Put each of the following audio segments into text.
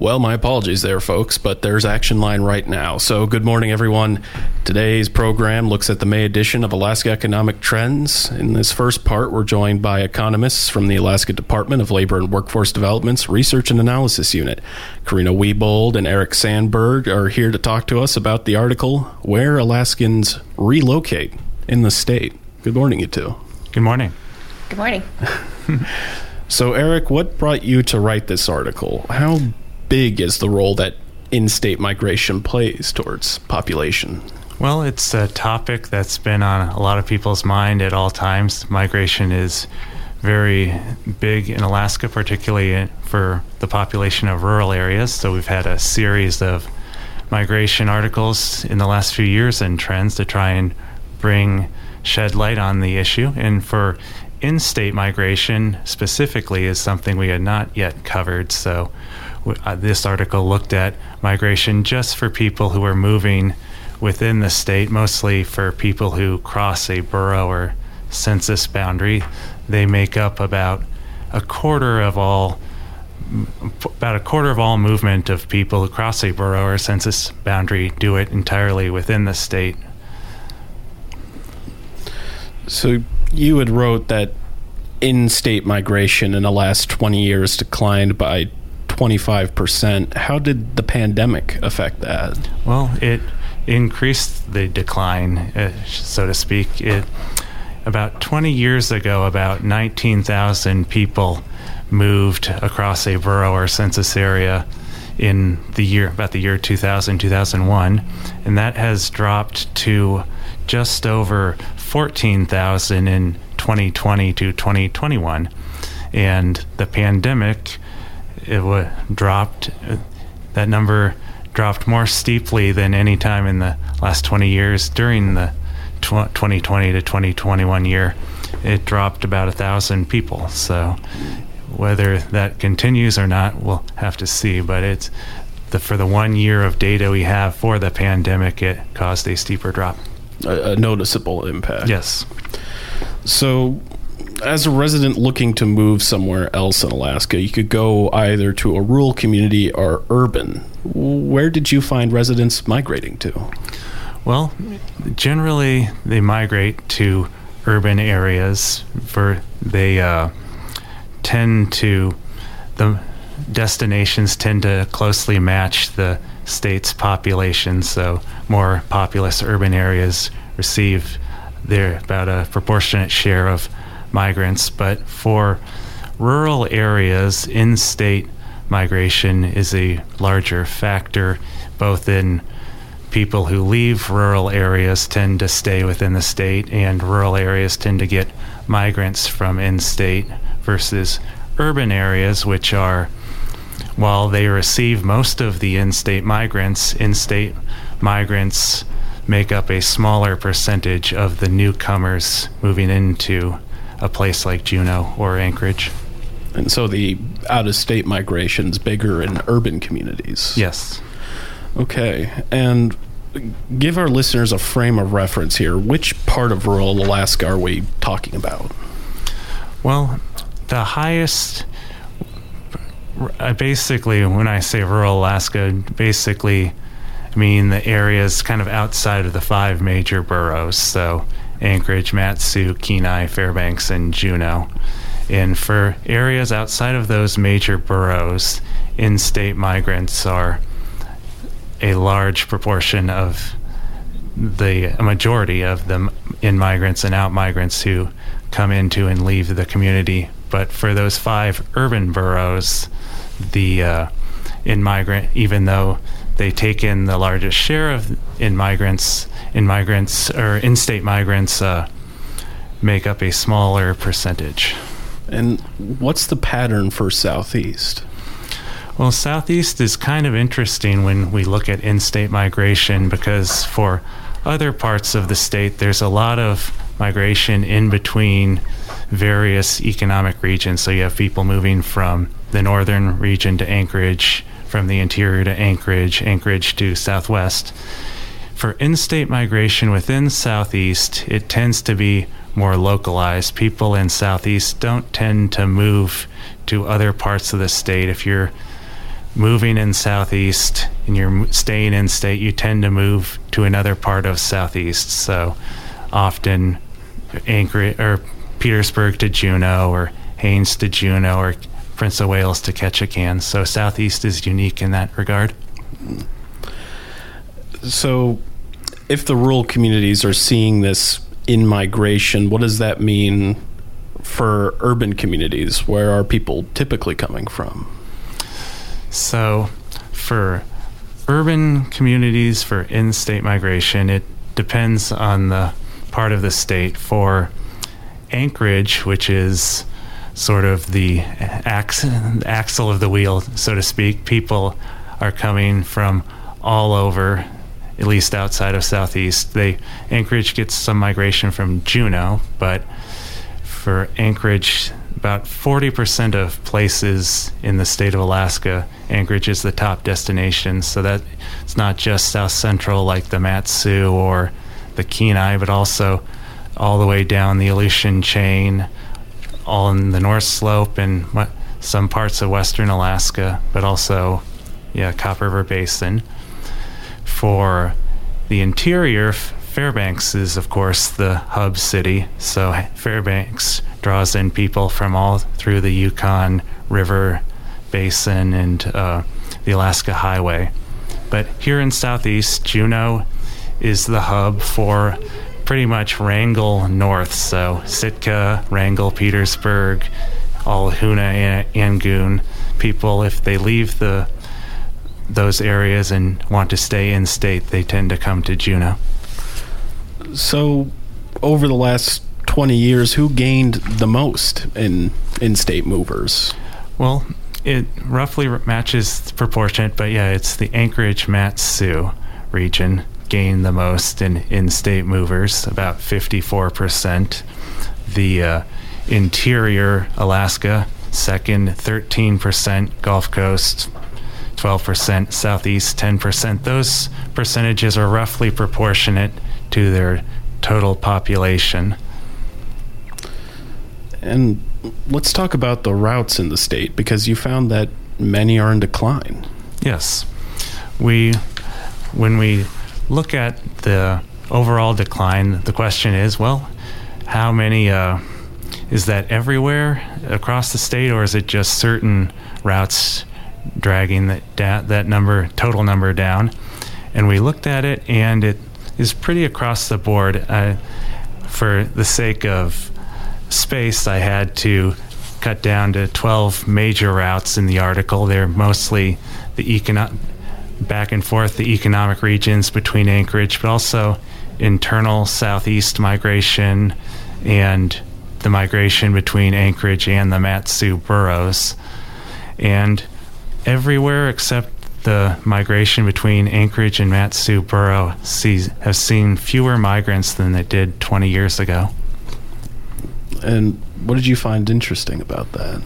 Well, my apologies there, folks, but there's Action Line right now. So good morning, everyone. Today's program looks at the May edition of Alaska Economic Trends. In this first part, we're joined by economists from the Alaska Department of Labor and Workforce Development's Research and Analysis Unit. Karina Weibold and Eric Sandberg are here to talk to us about the article, Where Alaskans Relocate in the State. Good morning, you two. Good morning. Good morning. So, Eric, what brought you to write this article? How big is the role that in-state migration plays towards population? Well, it's a topic that's been on a lot of people's mind at all times. Migration is very big in Alaska, particularly for the population of rural areas. So we've had a series of migration articles in the last few years and trends to try and shed light on the issue. And for in-state migration specifically is something we had not yet covered. So this article looked at migration just for people who are moving within the state, mostly for people who cross a borough or census boundary. They make up about a quarter of all movement of people who cross a borough or census boundary do it entirely within the state. So you had wrote that in-state migration in the last 20 years declined by 25%. How did the pandemic affect that? Well, it increased the decline, so to speak. About 20 years ago, about 19,000 people moved across a borough or census area in the year 2000, 2001, and that has dropped to just over 14,000 in 2020 to 2021. And the pandemic, that number dropped more steeply than any time in the last 20 years. During the 2020 to 2021 year, it dropped about 1,000 people. So whether that continues or not, we'll have to see, but for the 1 year of data we have for the pandemic, it caused a steeper drop. A noticeable impact. Yes. So as a resident looking to move somewhere else in Alaska, you could go either to a rural community or urban. Where did you find residents migrating to? Well, generally they migrate to urban areas. The destinations tend to closely match the state's population, so more populous urban areas receive about a proportionate share of migrants. But for rural areas, in-state migration is a larger factor, both in people who leave rural areas tend to stay within the state, and rural areas tend to get migrants from in-state, versus urban areas, which are, while they receive most of the in-state migrants make up a smaller percentage of the newcomers moving into a place like Juneau or Anchorage. And so the out-of-state migration's bigger in urban communities. Yes. Okay. And give our listeners a frame of reference here. Which part of rural Alaska are we talking about? Well, the highest, basically, when I say rural Alaska, basically I mean the areas kind of outside of the five major boroughs, so Anchorage, Mat-Su, Kenai, Fairbanks, and Juneau. And for areas outside of those major boroughs, in-state migrants are a large proportion of a majority of the in-migrants and out-migrants who come into and leave the community. But for those five urban boroughs, the in-migrant, even though they take in the largest share of in-state migrants, make up a smaller percentage. And what's the pattern for Southeast? Well, Southeast is kind of interesting when we look at in-state migration, because for other parts of the state, there's a lot of migration in between various economic regions. So you have people moving from the northern region to Anchorage, from the interior to Anchorage, Anchorage to Southwest. For in-state migration within Southeast, it tends to be more localized. People in Southeast don't tend to move to other parts of the state. If you're moving in southeast and you're staying in state, you tend to move to another part of southeast. So often Anchorage or Petersburg to Juneau or Haynes to Juneau or Prince of Wales to Ketchikan. So southeast is unique in that regard. So if the rural communities are seeing this in migration, what does that mean for urban communities? Where are people typically coming from? So for urban communities, for in-state migration, it depends on the part of the state. For Anchorage, which is sort of the axle of the wheel, so to speak, people are coming from all over, at least outside of southeast. Anchorage gets some migration from Juneau, but for Anchorage, about 40% of places in the state of Alaska, Anchorage is the top destination. So that it's not just south central like the Mat-Su or the Kenai, but also all the way down the Aleutian chain, all in the North Slope and some parts of western Alaska, but also, Copper River Basin. For the interior, Fairbanks is, of course, the hub city. So Fairbanks draws in people from all through the Yukon River Basin and the Alaska Highway. But here in southeast, Juneau is the hub for pretty much Wrangell north. So Sitka, Wrangell, Petersburg, all Alhuna, Angoon. People, if they leave those areas and want to stay in state, they tend to come to Juneau. So over the last 20 years, who gained the most in state movers? Well, it roughly matches proportionate, but it's the Anchorage Mat-Su region gained the most in state movers, about 54%. The interior Alaska, second, 13%, Gulf Coast, 12%, Southeast, 10%. Those percentages are roughly proportionate to their total population. And let's talk about the routes in the state, because you found that many are in decline. Yes. When we look at the overall decline, the question is, how many, is that everywhere across the state, or is it just certain routes dragging that total number down? And we looked at it, and it is pretty across the board. For the sake of space, I had to cut down to 12 major routes in the article. They're mostly the back and forth, the economic regions between Anchorage, but also internal southeast migration and the migration between Anchorage and the Mat-Su boroughs. And everywhere except the migration between Anchorage and Mat-Su borough have seen fewer migrants than they did 20 years ago. And what did you find interesting about that?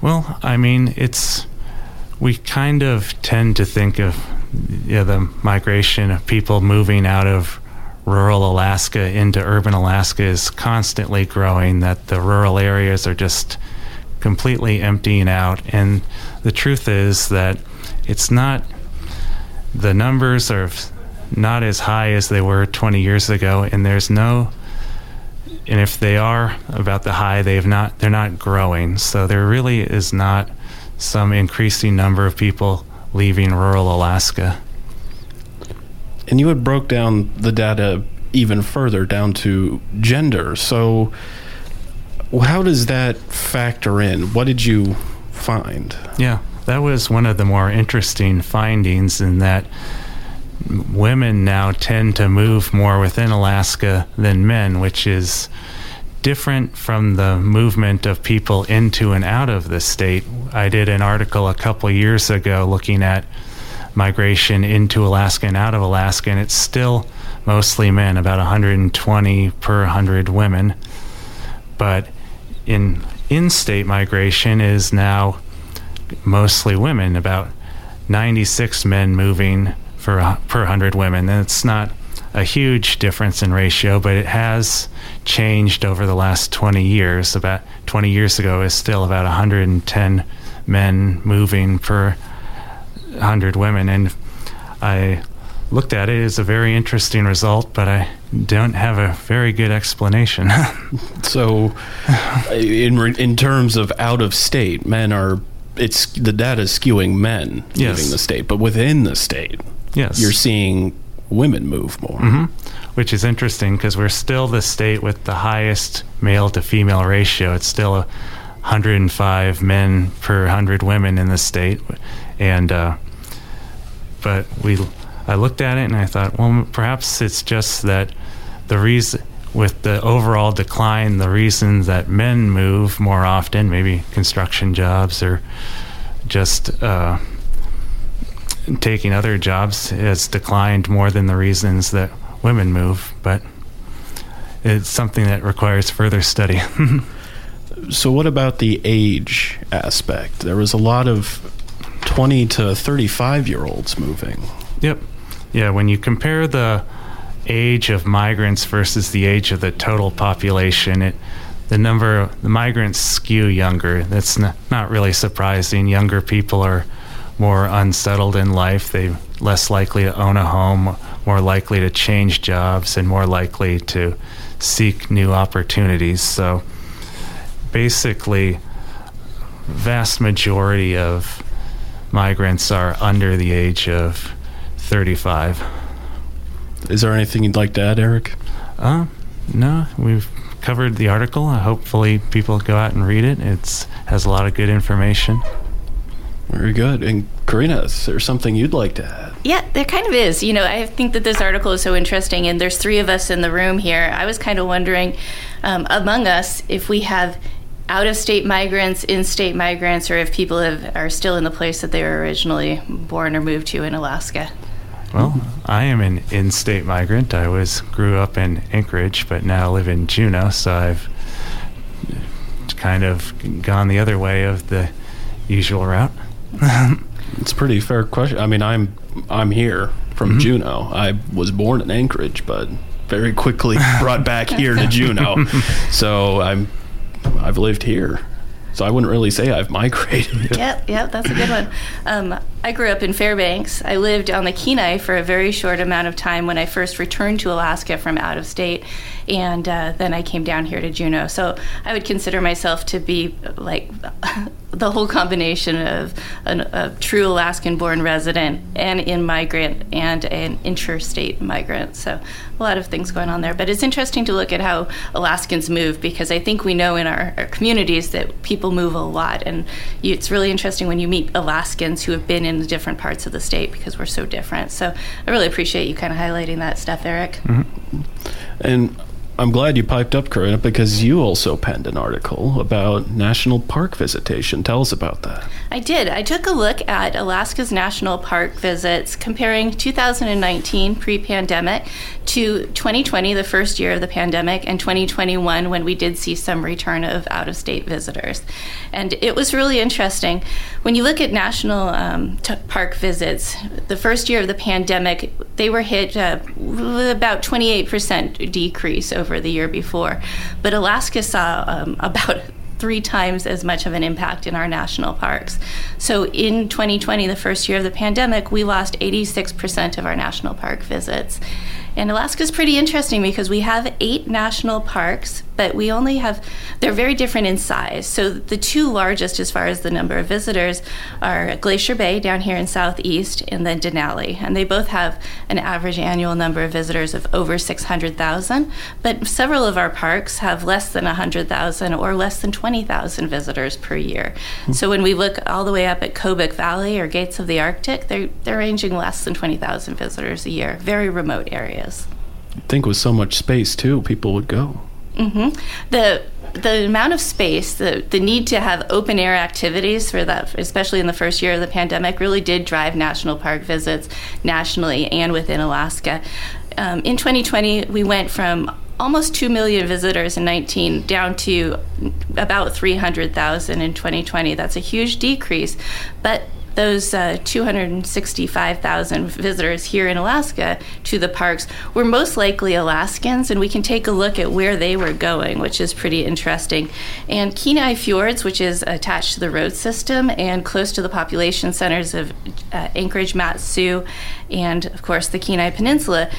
Well, I mean, we kind of tend to think of the migration of people moving out of rural Alaska into urban Alaska is constantly growing, that the rural areas are just completely emptying out. And the truth is that the numbers are not as high as they were 20 years ago, and and if they are about the high, they're not growing. So there really is not some increasing number of people leaving rural Alaska. And you had broke down the data even further down to gender. So how does that factor in? What did you find? Yeah, that was one of the more interesting findings, in that women now tend to move more within Alaska than men, which is different from the movement of people into and out of the state. I did an article a couple years ago looking at migration into Alaska and out of Alaska, and it's still mostly men, about 120 per 100 women. But in-state migration is now mostly women, about 96 men moving per 100 women. And it's not a huge difference in ratio, but it has changed over the last 20 years. About 20 years ago, it was still about 110 men moving per 100 women. And I looked at it as a very interesting result, but I don't have a very good explanation. So in terms of out of state, men are, it's the data is skewing men leaving the state, but within the state, you're seeing women move more. Which is interesting because we're still the state with the highest male to female ratio. It's still 105 men per 100 women in the state. And but I looked at it and I thought, well, perhaps it's just that the reason with the overall decline, the reason that men move more often, maybe construction jobs or just taking other jobs, has declined more than the reasons that women move. But it's something that requires further study. So what about the age aspect? There was a lot of 20 to 35 year olds moving. Yeah, when you compare the age of migrants versus the age of the total population, the migrants skew younger. That's not really surprising. Younger people are more unsettled in life. They're less likely to own a home, more likely to change jobs, and more likely to seek new opportunities. So basically, vast majority of migrants are under the age of 35. Is there anything you'd like to add, Eric? No, we've covered the article. Hopefully people go out and read it. It has a lot of good information. Very good. And Karina, is there something you'd like to add? Yeah, there kind of is. You know, I think that this article is so interesting, and there's three of us in the room here. I was kind of wondering, among us, if we have out-of-state migrants, in-state migrants, or if people are still in the place that they were originally born or moved to in Alaska. Well, I am an in-state migrant. I grew up in Anchorage, but now live in Juneau, so I've kind of gone the other way of the usual route. It's a pretty fair question. I mean, I'm here from Juneau. I was born in Anchorage, but very quickly brought back here to Juneau. So I've lived here. So I wouldn't really say I've migrated. Yep, that's a good one. I grew up in Fairbanks. I lived on the Kenai for a very short amount of time when I first returned to Alaska from out of state, and then I came down here to Juneau. So I would consider myself to be like the whole combination of a true Alaskan-born resident and an migrant and an interstate migrant. So a lot of things going on there. But it's interesting to look at how Alaskans move, because I think we know in our communities that people move a lot. And it's really interesting when you meet Alaskans who have been in the different parts of the state, because we're so different. So I really appreciate you kind of highlighting that stuff, Eric. Mm-hmm. And I'm glad you piped up, Karina, because you also penned an article about national park visitation. Tell us about that. I did. I took a look at Alaska's national park visits, comparing 2019 pre-pandemic to 2020, the first year of the pandemic, and 2021, when we did see some return of out-of-state visitors. And it was really interesting. When you look at national park visits, the first year of the pandemic, they were hit about 28% decrease over the year before, but Alaska saw about 3 times as much of an impact in our national parks. So in 2020, the first year of the pandemic, we lost 86% of our national park visits. And Alaska's pretty interesting because we have 8 national parks, but we only have, they're very different in size. So the 2 largest as far as the number of visitors are Glacier Bay down here in Southeast and then Denali. And they both have an average annual number of visitors of over 600,000, but several of our parks have less than 100,000 or less than 20,000 visitors per year. So when we look all the way up at Kobuk Valley or Gates of the Arctic, they're ranging less than 20,000 visitors a year, very remote areas. I think with so much space too, people would go. Mm-hmm. The amount of space, the need to have open air activities for that, especially in the first year of the pandemic, really did drive national park visits nationally and within Alaska. In 2020, we went from almost 2 million visitors in 19 down to about 300,000 in 2020. That's a huge decrease, but those 265,000 visitors here in Alaska to the parks were most likely Alaskans, and we can take a look at where they were going, which is pretty interesting. And Kenai Fjords, which is attached to the road system and close to the population centers of Anchorage, Mat-Su, and of course the Kenai Peninsula,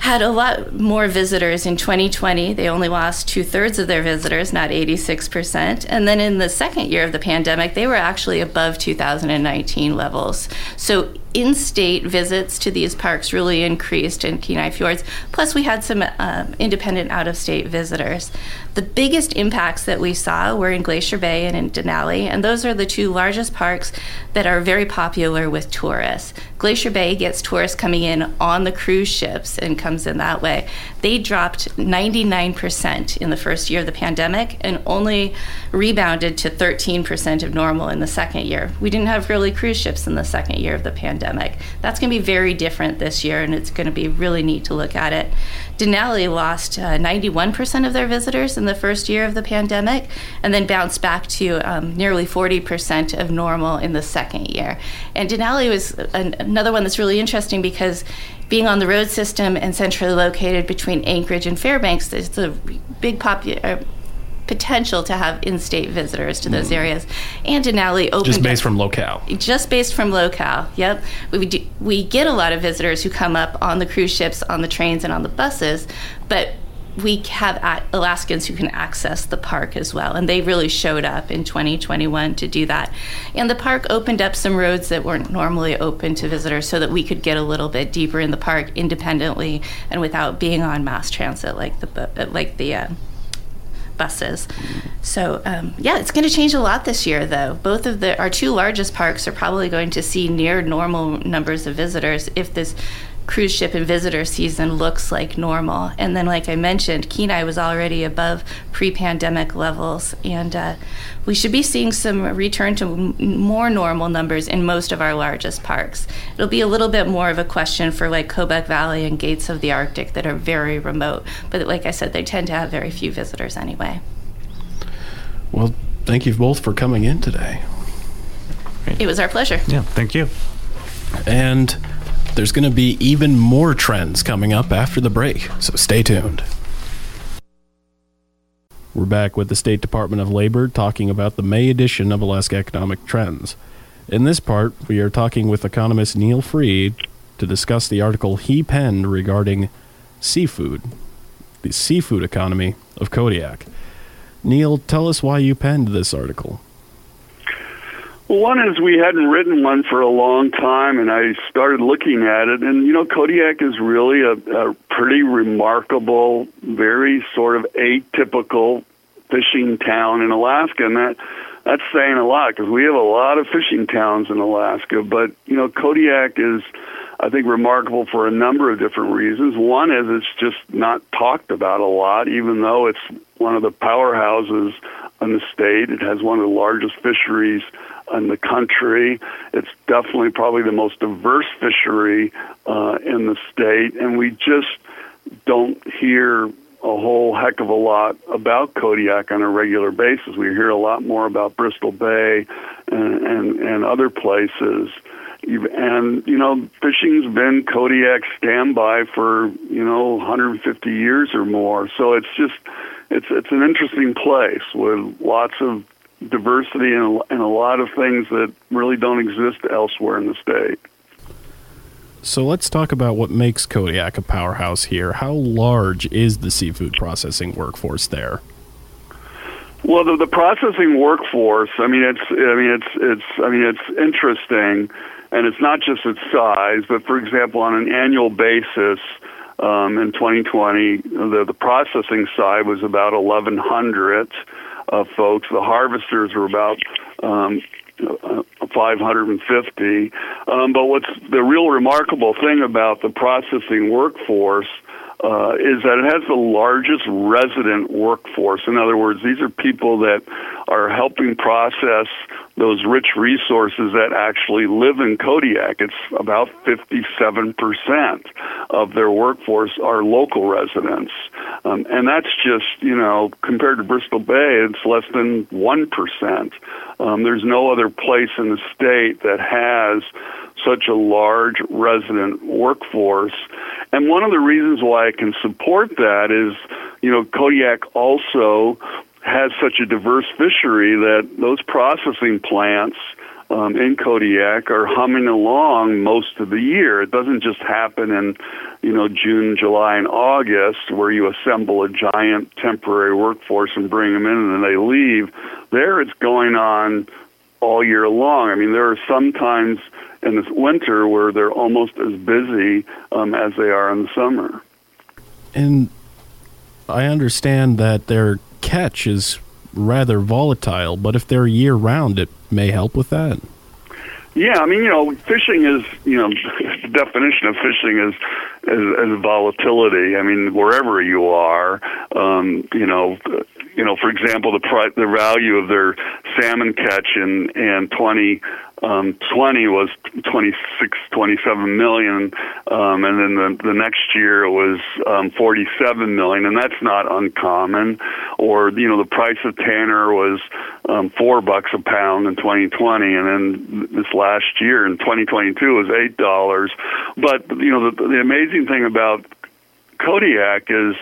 had a lot more visitors in 2020. They only lost 2/3 of their visitors, not 86%. And then in the second year of the pandemic, they were actually above 2019 levels. So in-state visits to these parks really increased in Kenai Fjords. Plus, we had some independent out-of-state visitors. The biggest impacts that we saw were in Glacier Bay and in Denali, and those are the two largest parks that are very popular with tourists. Glacier Bay gets tourists coming in on the cruise ships and comes in that way. They dropped 99% in the first year of the pandemic and only rebounded to 13% of normal in the second year. We didn't have really cruise ships in the second year of the pandemic. That's going to be very different this year, and it's going to be really neat to look at it. Denali lost 91% of their visitors in the first year of the pandemic, and then bounced back to nearly 40% of normal in the second year. And Denali was another one that's really interesting because being on the road system and centrally located between Anchorage and Fairbanks, there's a big potential to have in-state visitors to those areas. And Denali opened Just based from locale, yep. We get a lot of visitors who come up on the cruise ships, on the trains, and on the buses, but we have Alaskans who can access the park as well, and they really showed up in 2021 to do that. And the park opened up some roads that weren't normally open to visitors so that we could get a little bit deeper in the park independently and without being on mass transit like the buses. So it's going to change a lot this year, though. Both of our two largest parks are probably going to see near normal numbers of visitors if this cruise ship and visitor season looks like normal. And then, like I mentioned, Kenai was already above pre-pandemic levels, and we should be seeing some return to more normal numbers in most of our largest parks. It'll be a little bit more of a question for like Kobuk Valley and Gates of the Arctic that are very remote, but like I said, they tend to have very few visitors anyway. Well, thank you both for coming in today. Great. It was our pleasure. Yeah, thank you. And there's going to be even more trends coming up after the break, so stay tuned. We're back with the State Department of Labor talking about the May edition of Alaska Economic Trends. In this part, we are talking with economist Neil Fried to discuss the article he penned regarding seafood, the seafood economy of Kodiak. Neil, tell us why you penned this article. Well, one is we hadn't written one for a long time, and I started looking at it. And, you know, Kodiak is really a pretty remarkable, very sort of atypical fishing town in Alaska. And that's saying a lot because we have a lot of fishing towns in Alaska. But, you know, Kodiak is, I think, remarkable for a number of different reasons. One is it's just not talked about a lot, even though it's one of the powerhouses in the state. It has one of the largest fisheries in the country. It's definitely probably the most diverse fishery in the state, and we just don't hear a whole heck of a lot about Kodiak on a regular basis. We hear a lot more about Bristol Bay and other places. And, you know, fishing's been Kodiak's standby for, you know, 150 years or more. So it's just, it's an interesting place with lots of diversity and a lot of things that really don't exist elsewhere in the state. So let's talk about what makes Kodiak a powerhouse here. How large is the seafood processing workforce there? Well, the processing workforce, it's interesting, and it's not just its size, but for example, on an annual basis, in 2020, the processing side was about 1,100 folks. The harvesters were about 550. But what's the real remarkable thing about the processing workforce is that it has the largest resident workforce. In other words, these are people that are helping process those rich resources that actually live in Kodiak. It's about 57% of their workforce are local residents. And that's just, you know, compared to Bristol Bay, it's less than 1%. There's no other place in the state that has such a large resident workforce. And one of the reasons why I can support that is, you know, Kodiak also has such a diverse fishery that those processing plants in Kodiak are humming along most of the year. It doesn't just happen in, you know, June, July, and August where you assemble a giant temporary workforce and bring them in and then they leave. There it's going on all year long. I mean, there are some times in this winter where they're almost as busy as they are in the summer. And I understand that their catch is rather volatile, but if they're year-round, it may help with that. Yeah, I mean, you know, fishing is, you know, the definition of fishing is volatility. I mean, wherever you are, you know, for example, the value of their salmon catch in 2020 was $27 million, and then the next year it was $47 million, and that's not uncommon. Or, you know, the price of Tanner was $4 a pound in 2020, and then this last year in 2022 was $8. But, you know, the amazing thing about Kodiak is,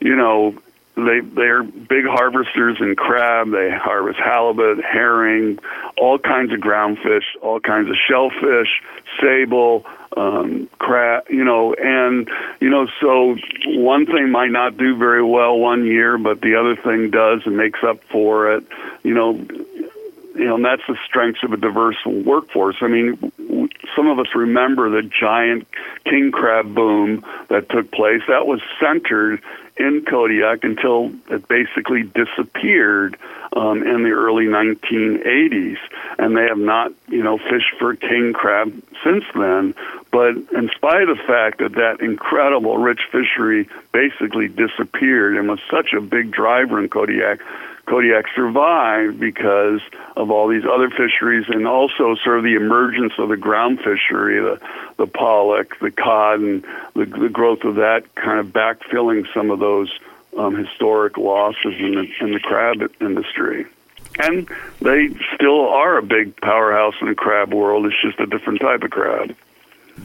you know, They're big harvesters in crab. They harvest halibut, herring, all kinds of groundfish, all kinds of shellfish, sable, crab, you know. And, you know, so one thing might not do very well one year, but the other thing does and makes up for it, you know. You know, and that's the strengths of a diverse workforce. I mean, some of us remember the giant king crab boom that took place. That was centered in Kodiak until it basically disappeared in the early 1980s. And they have not, you know, fished for king crab since then. But in spite of the fact that incredible rich fishery basically disappeared and was such a big driver in Kodiak survived because of all these other fisheries and also sort of the emergence of the ground fishery, the pollock, the cod, and the growth of that kind of backfilling some of those historic losses in the crab industry. And they still are a big powerhouse in the crab world. It's just a different type of crab.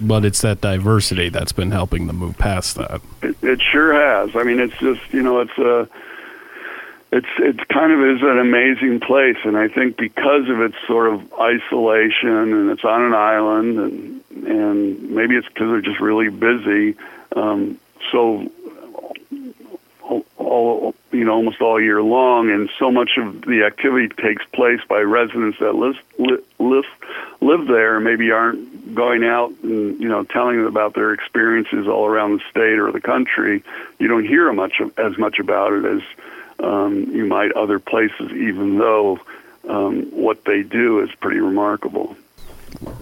But it's that diversity that's been helping them move past that. It sure has. I mean, it's just, you know, It's kind of is an amazing place, and I think because of its sort of isolation and it's on an island, and maybe it's because they're just really busy, so all, you know, almost all year long, and so much of the activity takes place by residents that live there, and maybe aren't going out and, you know, telling them about their experiences all around the state or the country. You don't hear as much about it as you might other places, even though what they do is pretty remarkable.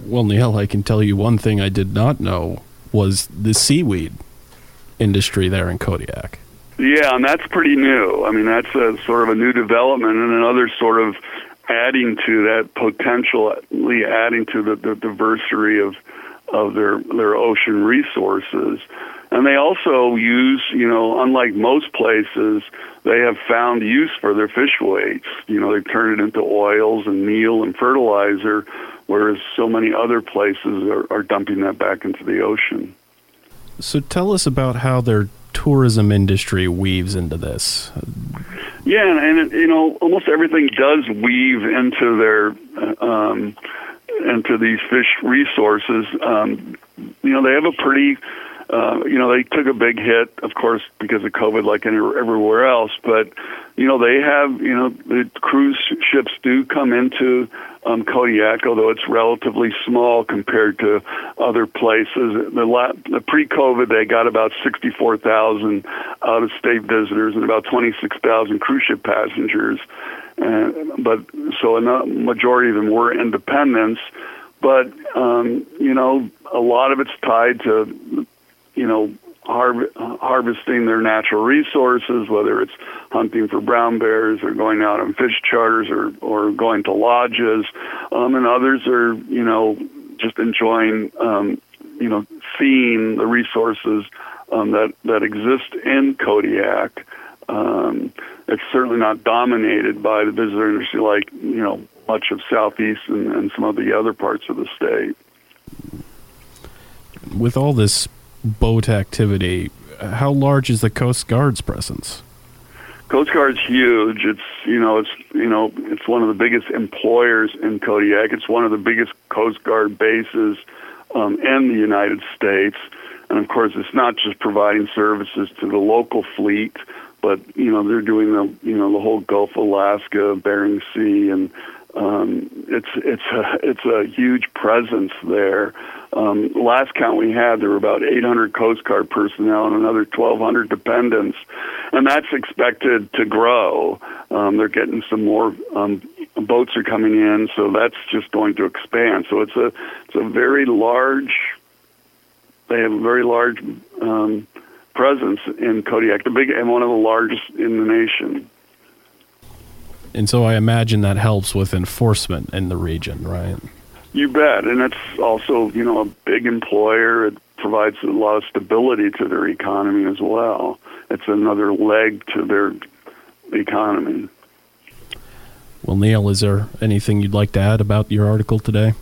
Well, Neil, I can tell you one thing I did not know was the seaweed industry there in Kodiak. Yeah, and that's pretty new. I mean, that's a sort of a new development and another sort of adding to that, potentially adding to the diversity of their ocean resources. And they also use, you know, unlike most places, they have found use for their fish weights. You know, they've turned it into oils and meal and fertilizer, whereas so many other places are dumping that back into the ocean. So tell us about how their tourism industry weaves into this. Yeah, and you know, almost everything does weave into their into these fish resources. You know, they have a pretty... you know, they took a big hit, of course, because of COVID, like everywhere else. But, you know, they have, you know, the cruise ships do come into Kodiak, although it's relatively small compared to other places. The pre-COVID, they got about 64,000 out-of-state visitors and about 26,000 cruise ship passengers. But so a majority of them were independents. But, you know, a lot of it's tied to, you know, harvesting their natural resources, whether it's hunting for brown bears or going out on fish charters or going to lodges. And others are, you know, just enjoying, you know, seeing the resources that exist in Kodiak. It's certainly not dominated by the visitor industry like, you know, much of Southeast and some of the other parts of the state. With all this boat activity, how large is the Coast Guard's presence? Coast Guard's huge. It's one of the biggest employers in Kodiak. It's one of the biggest Coast Guard bases in the United States. And of course, it's not just providing services to the local fleet, but they're doing the whole Gulf of Alaska, Bering Sea, and it's a huge presence there. Last count we had, there were about 800 Coast Guard personnel and another 1,200 dependents, and that's expected to grow. They're getting some more boats are coming in, so that's just going to expand. So it's a very large. They have a very large presence in Kodiak, the big and one of the largest in the nation. And so I imagine that helps with enforcement in the region, right? You bet. And it's also, a big employer. It provides a lot of stability to their economy as well. It's another leg to their economy. Well, Neil, is there anything you'd like to add about your article today?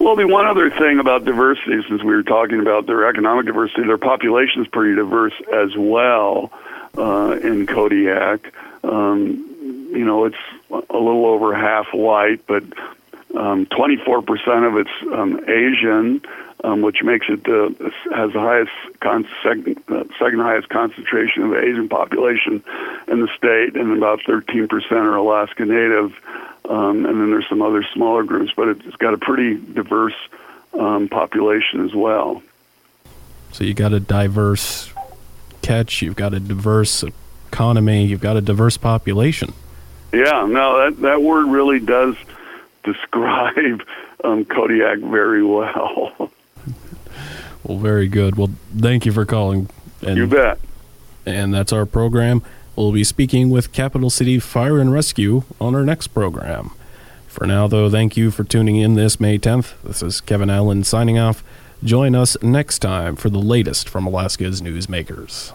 Well, the one other thing about diversity, since we were talking about their economic diversity, their population is pretty diverse as well in Kodiak. It's a little over half white, but 24% of it's Asian, which makes it has the highest second highest concentration of the Asian population in the state, and about 13% are Alaska Native, and then there's some other smaller groups, but it's got a pretty diverse population as well. So you got a diverse catch, you've got a diverse economy, you've got a diverse population. Yeah, no, that word really does describe Kodiak very well. Well, very good. Well, thank you for calling. And, you bet. And that's our program. We'll be speaking with Capital City Fire and Rescue on our next program. For now, though, thank you for tuning in this May 10th. This is Kevin Allen signing off. Join us next time for the latest from Alaska's newsmakers.